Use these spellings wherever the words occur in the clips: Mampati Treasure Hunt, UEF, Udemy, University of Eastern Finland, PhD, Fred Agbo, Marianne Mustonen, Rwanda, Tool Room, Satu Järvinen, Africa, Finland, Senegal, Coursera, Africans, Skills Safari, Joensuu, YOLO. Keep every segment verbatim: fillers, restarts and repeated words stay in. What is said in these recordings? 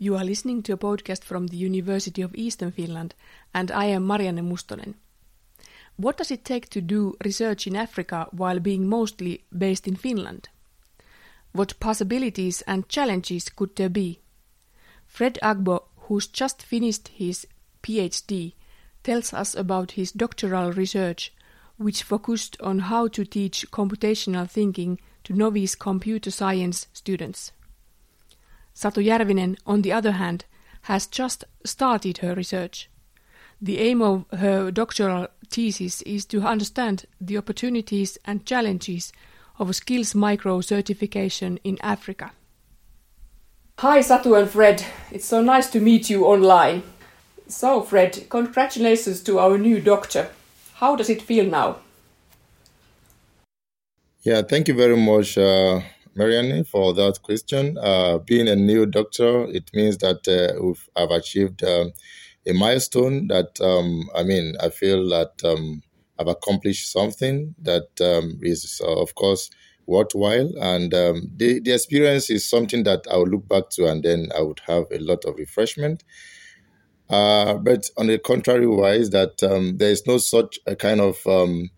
You are listening to a podcast from the University of Eastern Finland, and I am Marianne Mustonen. What does it take to do research in Africa while being mostly based in Finland? What possibilities and challenges could there be? Fred Agbo, who's just finished his PhD, tells us about his doctoral research, which focused on how to teach computational thinking to novice computer science students. Satu Järvinen, on the other hand, has just started her research. The aim of her doctoral thesis is to understand the opportunities and challenges of skills micro-certification in Africa. Hi Satu and Fred, it's so nice to meet you online. So Fred, congratulations to our new doctor. How does it feel now? Yeah, thank you very much. Uh... Marianne, for that question. Uh, being a new doctor, it means that uh, we've, I've achieved um, a milestone that, um, I mean, I feel that um, I've accomplished something that um, is, uh, of course, worthwhile. And um, the, the experience is something that I will look back to, and then I would have a lot of refreshment. Uh, but on the contrary wise, that um, there is no such a kind of um,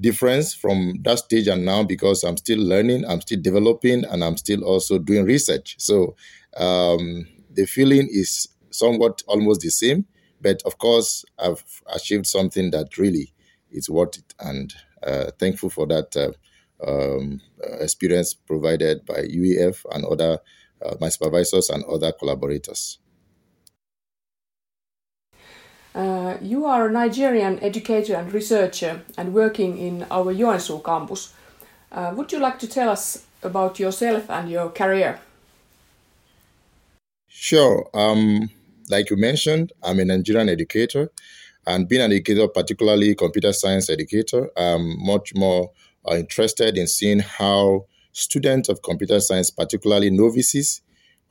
difference from that stage and now, because I'm still learning, I'm still developing, and I'm still also doing research. So um, the feeling is somewhat almost the same, but of course I've achieved something that really is worth it, and uh, thankful for that uh, um, experience provided by U E F and other uh, my supervisors and other collaborators. Uh, you are a Nigerian educator and researcher and working in our Joensuu campus. Uh, would you like to tell us about yourself and your career? Sure. Um, like you mentioned, I'm a Nigerian educator, and being an educator, particularly computer science educator, I'm much more uh, interested in seeing how students of computer science, particularly novices,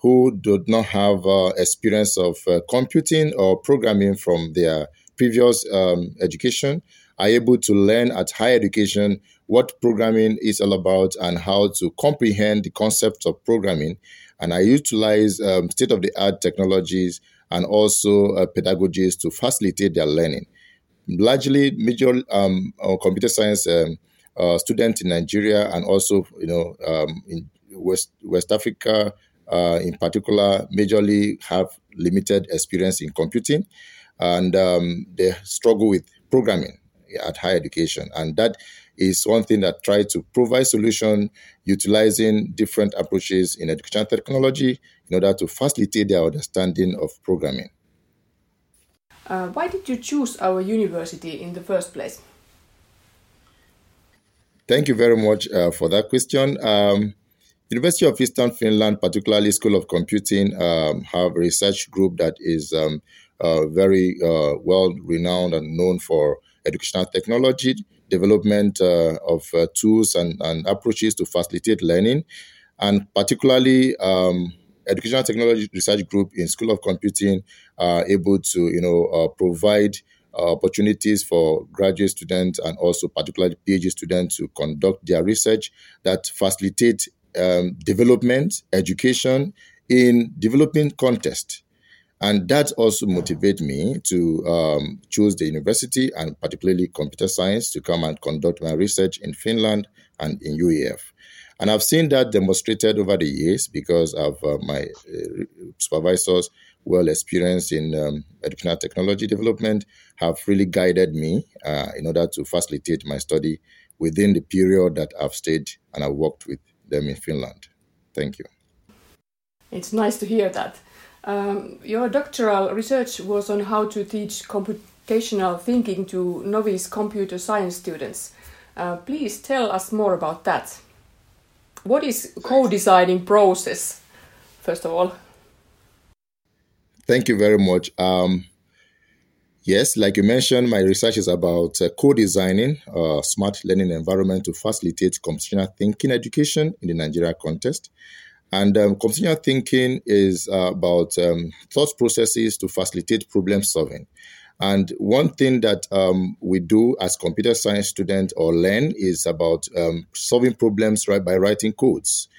who do not have uh, experience of uh, computing or programming from their previous um, education, are able to learn at higher education what programming is all about and how to comprehend the concepts of programming. And I utilize um, state-of-the-art technologies and also uh, pedagogies to facilitate their learning. Largely, major um, computer science um, uh, students in Nigeria, and also, you know, um, in West West Africa, Uh, in particular, majorly have limited experience in computing, and um, they struggle with programming at higher education. And that is one thing that tries to provide solution utilizing different approaches in educational technology in order to facilitate their understanding of programming. Uh, why did you choose our university in the first place? Thank you very much uh, for that question. Um, University of Eastern Finland, particularly School of Computing, um, have a research group that is um, uh, very uh, well-renowned and known for educational technology, development uh, of uh, tools and, and approaches to facilitate learning, and particularly um, Educational Technology Research Group in School of Computing are able to, you know, uh, provide Uh, opportunities for graduate students and also particularly PhD students to conduct their research that facilitate um, development, education in developing context. And that also motivated me to um, choose the university and particularly computer science to come and conduct my research in Finland and in U E F. And I've seen that demonstrated over the years because of uh, my uh, supervisors well experienced in um, educational technology development have really guided me uh, in order to facilitate my study within the period that I've stayed and I worked with them in Finland. Thank you. It's nice to hear that. Um, your doctoral research was on how to teach computational thinking to novice computer science students. Uh, please tell us more about that. What is co-designing process, first of all? Thank you very much. Um, yes, like you mentioned, my research is about uh, co-designing a smart learning environment to facilitate computational thinking education in the Nigeria context. And um, computational thinking is uh, about um, thought processes to facilitate problem solving. And one thing that um, we do as computer science students or learn is about um, solving problems right by writing codes.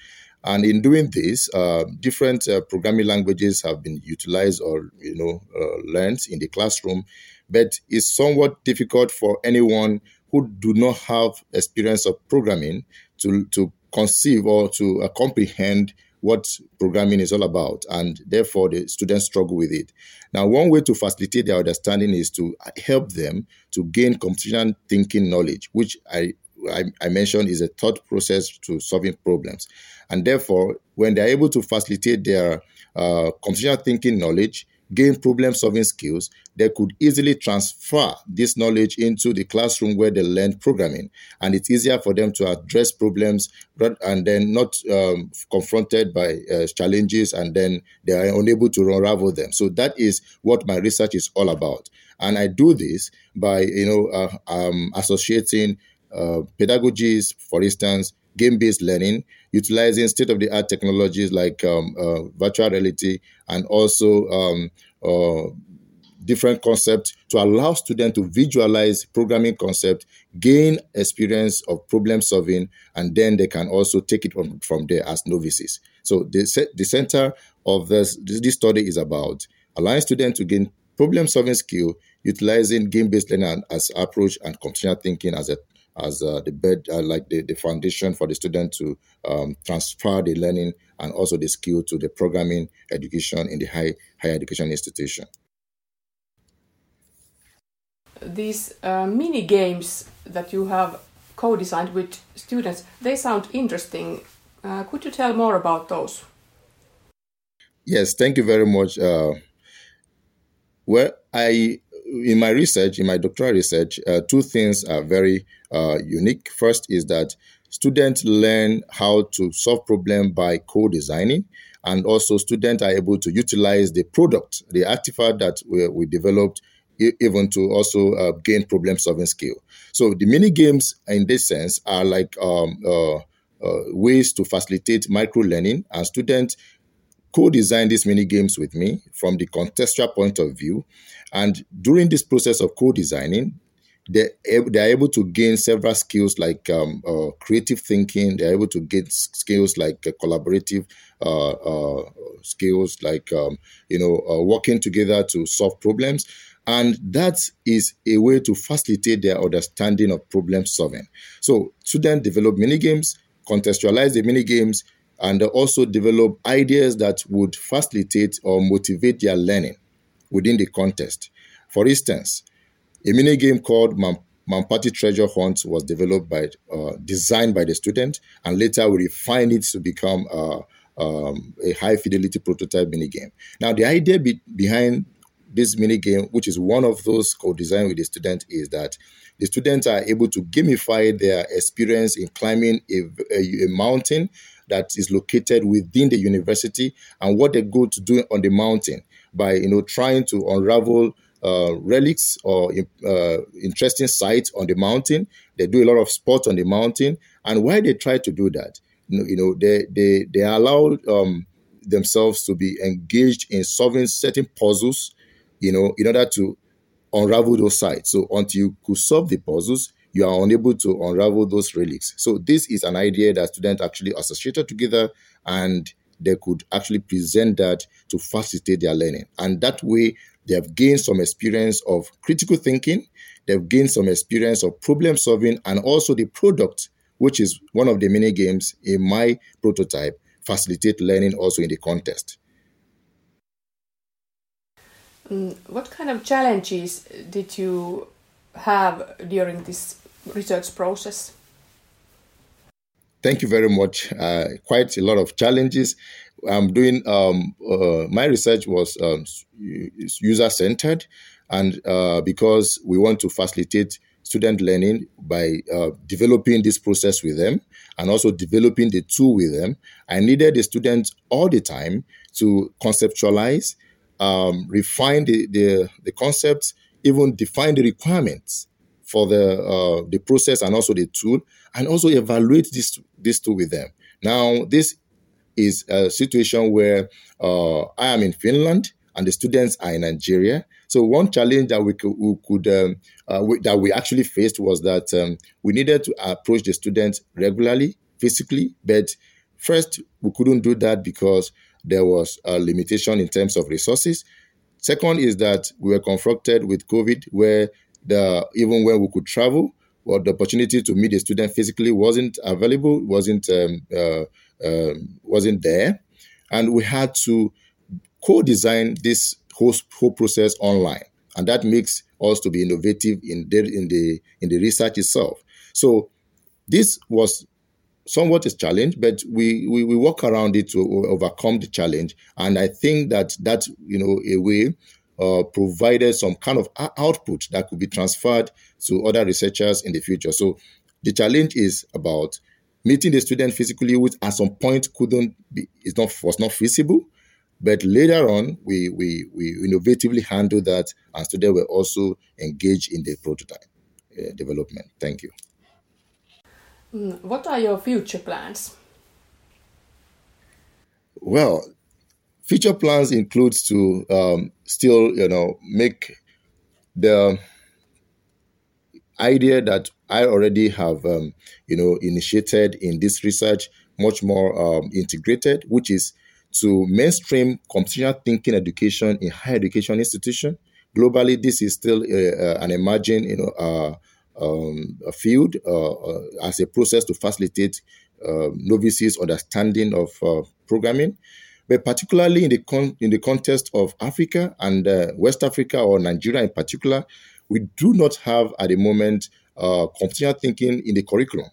And in doing this, uh, different uh, programming languages have been utilized or, you know, uh, learned in the classroom, but it's somewhat difficult for anyone who do not have experience of programming to to conceive or to uh, comprehend what programming is all about, and therefore the students struggle with it. Now, one way to facilitate their understanding is to help them to gain computational thinking knowledge, which I I, I mentioned is a thought process to solving problems. And therefore, when they're able to facilitate their uh, computational thinking knowledge, gain problem-solving skills, they could easily transfer this knowledge into the classroom where they learn programming. And it's easier for them to address problems and then not um, confronted by uh, challenges, and then they are unable to unravel them. So that is what my research is all about. And I do this by, you know, uh, um, associating uh, pedagogies, for instance, game-based learning, utilizing state-of-the-art technologies like um, uh, virtual reality, and also um, uh, different concepts to allow students to visualize programming concepts, gain experience of problem solving, and then they can also take it on from there as novices. So the, the center of this, this study is about allowing students to gain problem solving skill, utilizing game-based learning as approach and computational thinking as a as uh, the bed, uh, like the, the foundation for the student to um, transfer the learning and also the skill to the programming education in the high, higher education institution. These uh, mini games that you have co-designed with students, they sound interesting. Uh, could you tell more about those? Yes, thank you very much. Uh, well, I... In my research, in my doctoral research, uh, two things are very uh, unique. First is that students learn how to solve problems by co-designing, and also students are able to utilize the product, the artifact that we, we developed, even to also uh, gain problem-solving skill. So the mini games, in this sense, are like um, uh, uh, ways to facilitate micro-learning, and students co-designed these mini games with me from the contextual point of view. And during this process of co-designing, they, they are able to gain several skills like um, uh, creative thinking. They are able to gain skills like uh, collaborative uh, uh, skills, like um, you know, uh, working together to solve problems. And that is a way to facilitate their understanding of problem solving. So students develop mini games, contextualize the mini games, and also develop ideas that would facilitate or motivate their learning within the context. For instance, a mini game called Mampati Treasure Hunt was developed by, uh, designed by the student, and later we refined it to become uh, um, a high-fidelity prototype mini game. Now, the idea be- behind this mini game, which is one of those co-designed with the student, is that the students are able to gamify their experience in climbing a, a, a mountain that is located within the university, and what they go to do on the mountain by, you know, trying to unravel uh, relics or uh, interesting sites on the mountain. They do a lot of sports on the mountain, and while they try to do that, you know, they they they allow um, themselves to be engaged in solving certain puzzles, you know, in order to unravel those sites. So until you could solve the puzzles, you are unable to unravel those relics. So this is an idea that students actually associated together, and they could actually present that to facilitate their learning. And that way, they have gained some experience of critical thinking, they've gained some experience of problem solving, and also the product, which is one of the mini games in my prototype, facilitate learning also in the context. What kind of challenges did you have during this research process? Thank you very much. Uh, quite a lot of challenges. I'm doing um, uh, my research was um, user-centered, and uh, because we want to facilitate student learning by uh, developing this process with them and also developing the tool with them, I needed the students all the time to conceptualize, um, refine the the, the concepts, even define the requirements for the uh, the process and also the tool, and also evaluate this this tool with them. Now, this is a situation where uh, I am in Finland and the students are in Nigeria. So one challenge that we could, we could um, uh, we, that we actually faced was that um, we needed to approach the students regularly, physically, but First, we couldn't do that because there was a limitation in terms of resources. Second is that we were confronted with COVID, where the even when we could travel, well, the opportunity to meet the student physically wasn't available, wasn't um, uh, um, wasn't there. And we had to co-design this whole, whole process online. And that makes us to be innovative in the, in the in the research itself. So this was somewhat a challenge, but we, we, we work around it to overcome the challenge. And I think that that, you know, a way uh, provided some kind of output that could be transferred to other researchers in the future. So the challenge is about meeting the student physically, which at some point couldn't be, it's not, was not feasible. But later on, we, we, we innovatively handled that, and today we're also engaged in the prototype uh, development. Thank you. What are your future plans? Well, future plans includes to um, still, you know, make the idea that I already have, um, you know, initiated in this research much more um, integrated, which is to mainstream computational thinking education in higher education institutions. Globally, this is still uh, an emerging, you know, uh, um, a field uh, uh, as a process to facilitate uh, novices' understanding of uh, programming. But particularly in the con- in the context of Africa and uh, West Africa or Nigeria in particular, we do not have at the moment uh, computational thinking in the curriculum.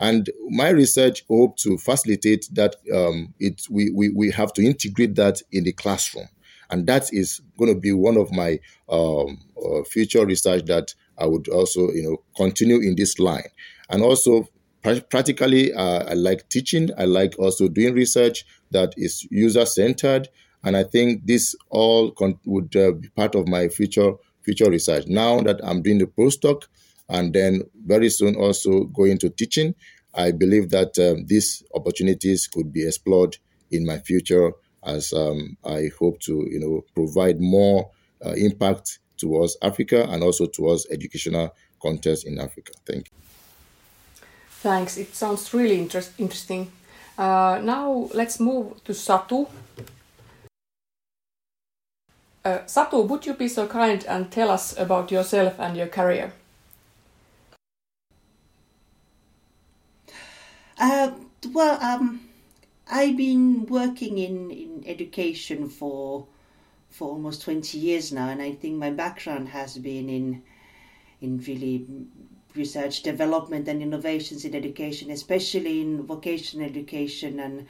And my research hope to facilitate that um, it, we, we, we have to integrate that in the classroom. And that is going to be one of my um, uh, future research that I would also, you know, continue in this line. And also pr- practically, uh, I like teaching. I like also doing research that is user-centered. And I think this all con- would uh, be part of my future future research. Now that I'm doing the postdoc, and then very soon also go into teaching, I believe that um, these opportunities could be explored in my future as um, I hope to, you know, provide more uh, impact towards Africa and also towards educational context in Africa. Thank you. Thanks. It sounds really inter- interesting. Uh, now let's move to Satu. Uh, Satu, would you be so kind and tell us about yourself and your career? Uh, well, um, I've been working in, in education for for almost twenty years now, and I think my background has been in in really research, development, and innovations in education, especially in vocational education and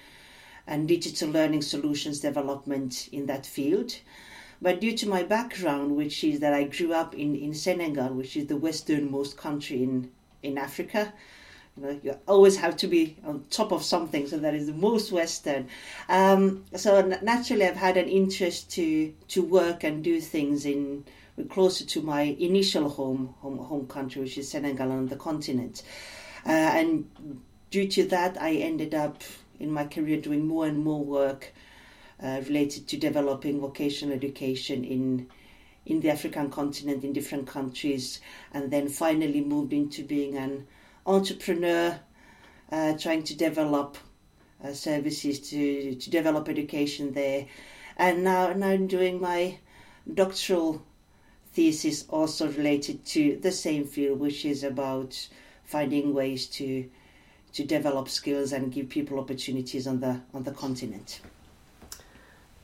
and digital learning solutions development in that field. But due to my background, which is that I grew up in, in Senegal, which is the westernmost country in, in Africa. You always have to be on top of something, so that is the most Western. Um, so naturally, I've had an interest to to work and do things in closer to my initial home home home country, which is Senegal on the continent. Uh, and due to that, I ended up in my career doing more and more work uh, related to developing vocational education in. in the African continent, in different countries, and then finally moved into being an entrepreneur, uh, trying to develop uh, services to, to develop education there. And now, now I'm doing my doctoral thesis also related to the same field, which is about finding ways to to develop skills and give people opportunities on the on the continent.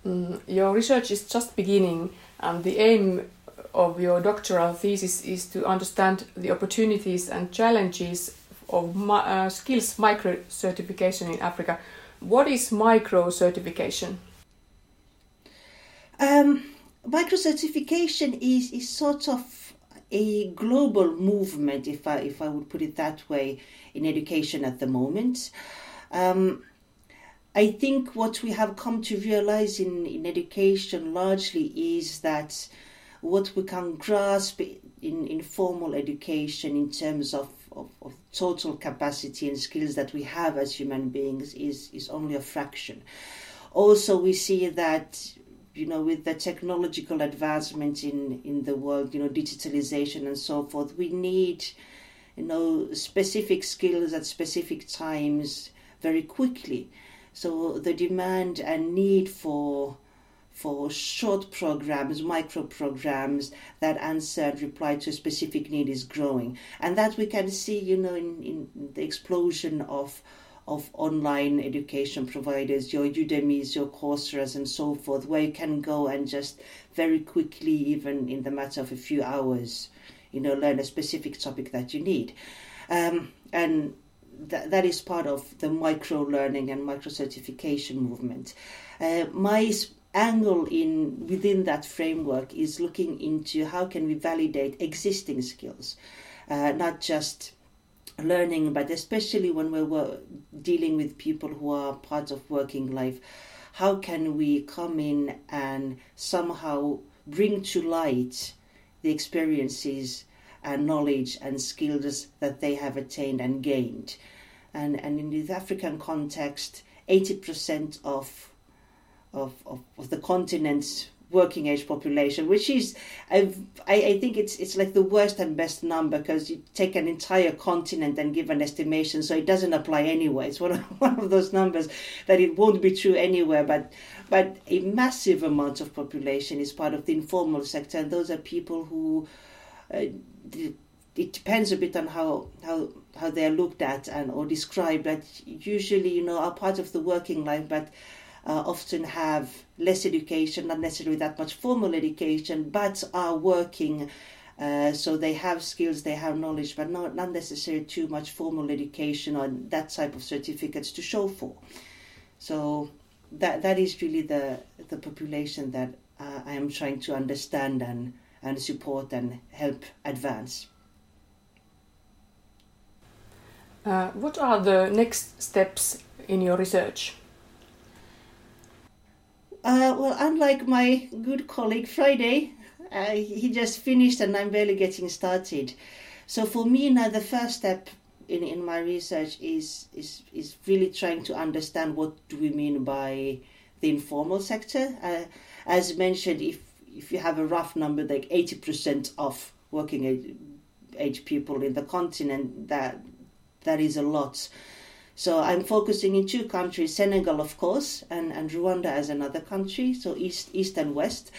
Mm, your research is just beginning, and the aim of your doctoral thesis is to understand the opportunities and challenges of mi- uh, skills micro-certification in Africa. What is micro-certification? Um, micro-certification is, is sort of a global movement, if I, if I would put it that way, in education at the moment. Um, I think what we have come to realize in, in education largely is that what we can grasp in, in formal education in terms of, of, of total capacity and skills that we have as human beings is, is only a fraction. Also, we see that, you know, with the technological advancements in, in the world, you know, digitalization and so forth, we need, you know, specific skills at specific times very quickly. So the demand and need for for short programs, micro programs that answer and reply to a specific need is growing. And that we can see, you know, in, in the explosion of of online education providers, your Udemy's, your Coursera's and so forth, where you can go and just very quickly, even in the matter of a few hours, you know, learn a specific topic that you need. Um, and That, that is part of the micro-learning and micro-certification movement. Uh, my angle in within that framework is looking into how can we validate existing skills, uh, not just learning, but especially when we were dealing with people who are part of working life, how can we come in and somehow bring to light the experiences and knowledge and skills that they have attained and gained. And and in the African context, eighty percent of, of of of the continent's working age population, which is, I've, I I think it's it's like the worst and best number, because you take an entire continent and give an estimation, so it doesn't apply anywhere. It's one of, one of those numbers that it won't be true anywhere, but but a massive amount of population is part of the informal sector, and those are people who Uh, it depends a bit on how, how how they are looked at and or described, but usually, you know, are part of the working life, but uh, often have less education, not necessarily that much formal education, but are working, uh, so they have skills, they have knowledge, but not, not necessarily too much formal education or that type of certificates to show for. So that that is really the the population that uh, I am trying to understand and and support and help advance. Uh, what are the next steps in your research? Uh, well, unlike my good colleague Friday, uh, he just finished and I'm barely getting started. So for me now, the first step in, in my research is, is, is really trying to understand what do we mean by the informal sector. Uh, as mentioned, if If you have a rough number, like eighty percent of working age, age people in the continent, that that is a lot. So I'm focusing in two countries, Senegal, of course, and, and Rwanda as another country, so east east and west.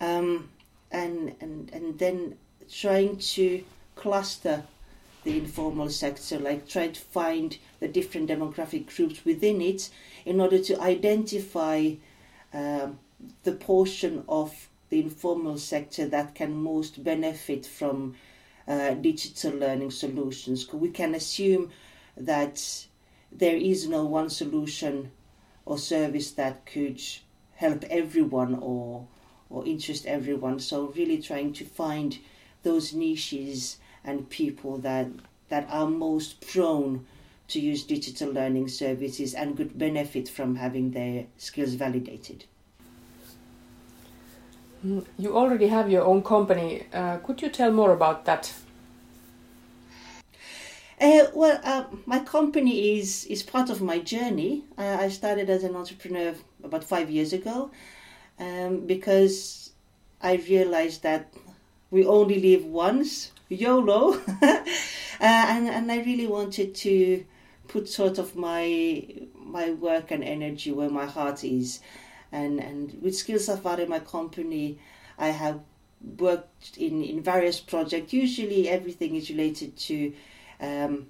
Um, and, and, and then trying to cluster the informal sector, like try to find the different demographic groups within it in order to identify uh, the portion of the informal sector that can most benefit from uh, digital learning solutions. We can assume that there is no one solution or service that could help everyone or or interest everyone. So really trying to find those niches and people that that are most prone to use digital learning services and could benefit from having their skills validated. You already have your own company. Uh, could you tell more about that? Uh, well, uh, my company is, is part of my journey. Uh, I started as an entrepreneur about five years ago um, because I realized that we only live once, YOLO, uh, and, and I really wanted to put sort of my my work and energy where my heart is. And and with Skills Safari, my company, I have worked in, in various projects. Usually everything is related to um,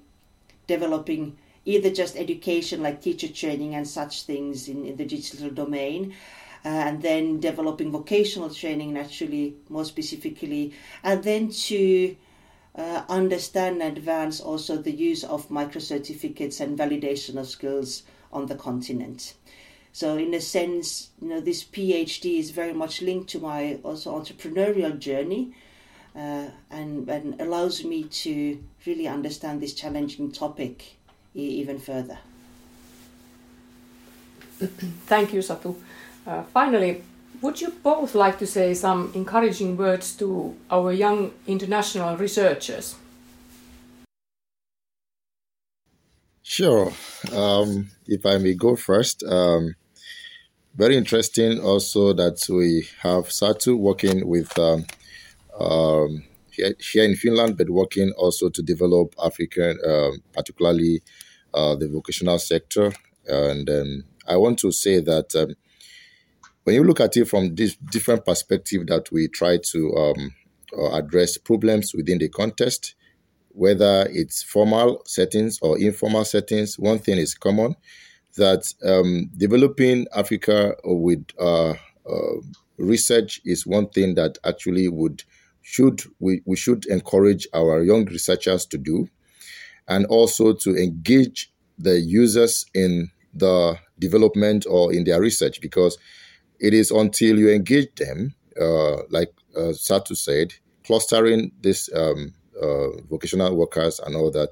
developing either just education, like teacher training and such things in, in the digital domain, uh, and then developing vocational training, naturally, more specifically, and then to uh, understand and advance also the use of micro-certificates and validation of skills on the continent. So in a sense, you know, this PhD is very much linked to my also entrepreneurial journey, uh, and, and allows me to really understand this challenging topic e- even further. Thank you, Satu. Uh, finally, would you both like to say some encouraging words to our young international researchers? Sure. Um, if I may go first. Um, Very interesting also that we have Satu working with um, um, here, here in Finland, but working also to develop African, um, particularly uh, the vocational sector And um, I want to say that um, when you look at it from this different perspective that we try to um, address problems within the context, whether it's formal settings or informal settings, one thing is common, that um, developing Africa with uh, uh, research is one thing that actually would should we, we should encourage our young researchers to do, and also to engage the users in the development or in their research, because it is until you engage them, uh, like uh, Satu said, clustering these um, uh, vocational workers and all that,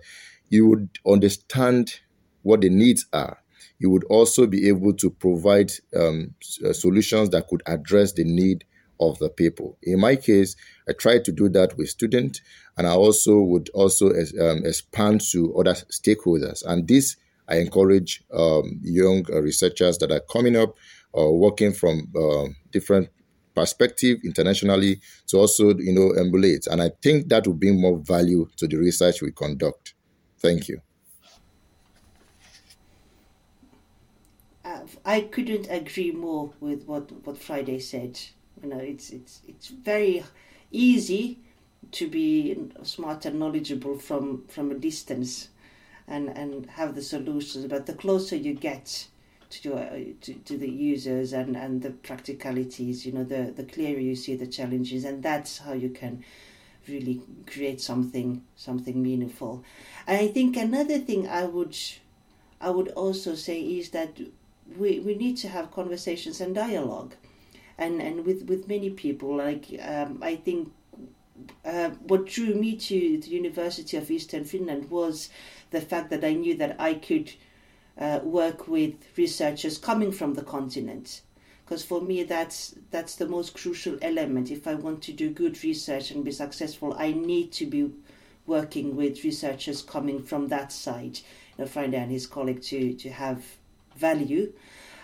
you would understand what the needs are. You would also be able to provide um, solutions that could address the need of the people. In my case, I tried to do that with students, and I also would also um, expand to other stakeholders. And this, I encourage um, young researchers that are coming up or working from uh, different perspectives internationally to also, you know, emulate. And I think that will bring more value to the research we conduct. Thank you. I couldn't agree more with what, what Friday said. You know, it's it's it's very easy to be smart and knowledgeable from, from a distance, and, and have the solutions. But the closer you get to your to, to the users and, and the practicalities, you know, the, the clearer you see the challenges, and that's how you can really create something something meaningful. And I think another thing I would I would also say is that we, we need to have conversations and dialogue. And and with, with many people, like um, I think uh, what drew me to the University of Eastern Finland was the fact that I knew that I could uh, work with researchers coming from the continent, because for me that's that's the most crucial element. If I want to do good research and be successful, I need to be working with researchers coming from that side. You know, Friday and his colleague to to have value.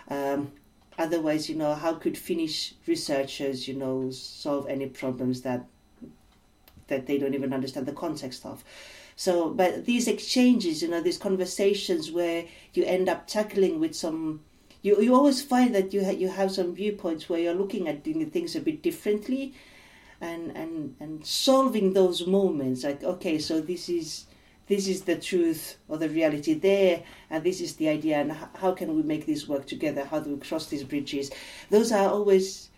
Um, Otherwise, you know, how could Finnish researchers, you know, solve any problems that that they don't even understand the context of? So, but these exchanges, you know, these conversations where you end up tackling with some, you you always find that you ha- you have some viewpoints where you're looking at doing things a bit differently, and and and solving those moments, like, okay, so this is. This is the truth or the reality there, and this is the idea, and how can we make this work together? How do we cross these bridges? Those are always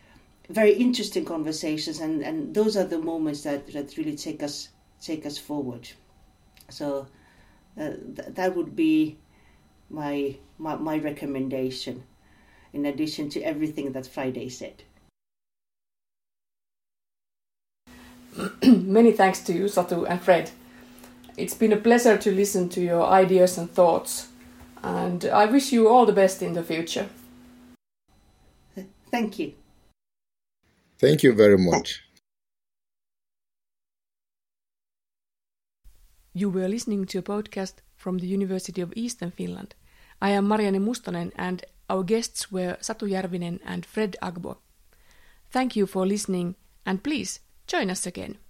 very interesting conversations, and, and those are the moments that, that really take us take us forward. So uh, th- that would be my, my my recommendation, in addition to everything that Friday said. Many thanks to you, Satu and Fred. It's been a pleasure to listen to your ideas and thoughts, and I wish you all the best in the future. Thank you. Thank you very much. You were listening to a podcast from the University of Eastern Finland. I am Marianne Mustonen, and our guests were Satu Järvinen and Fred Agbo. Thank you for listening, and please join us again.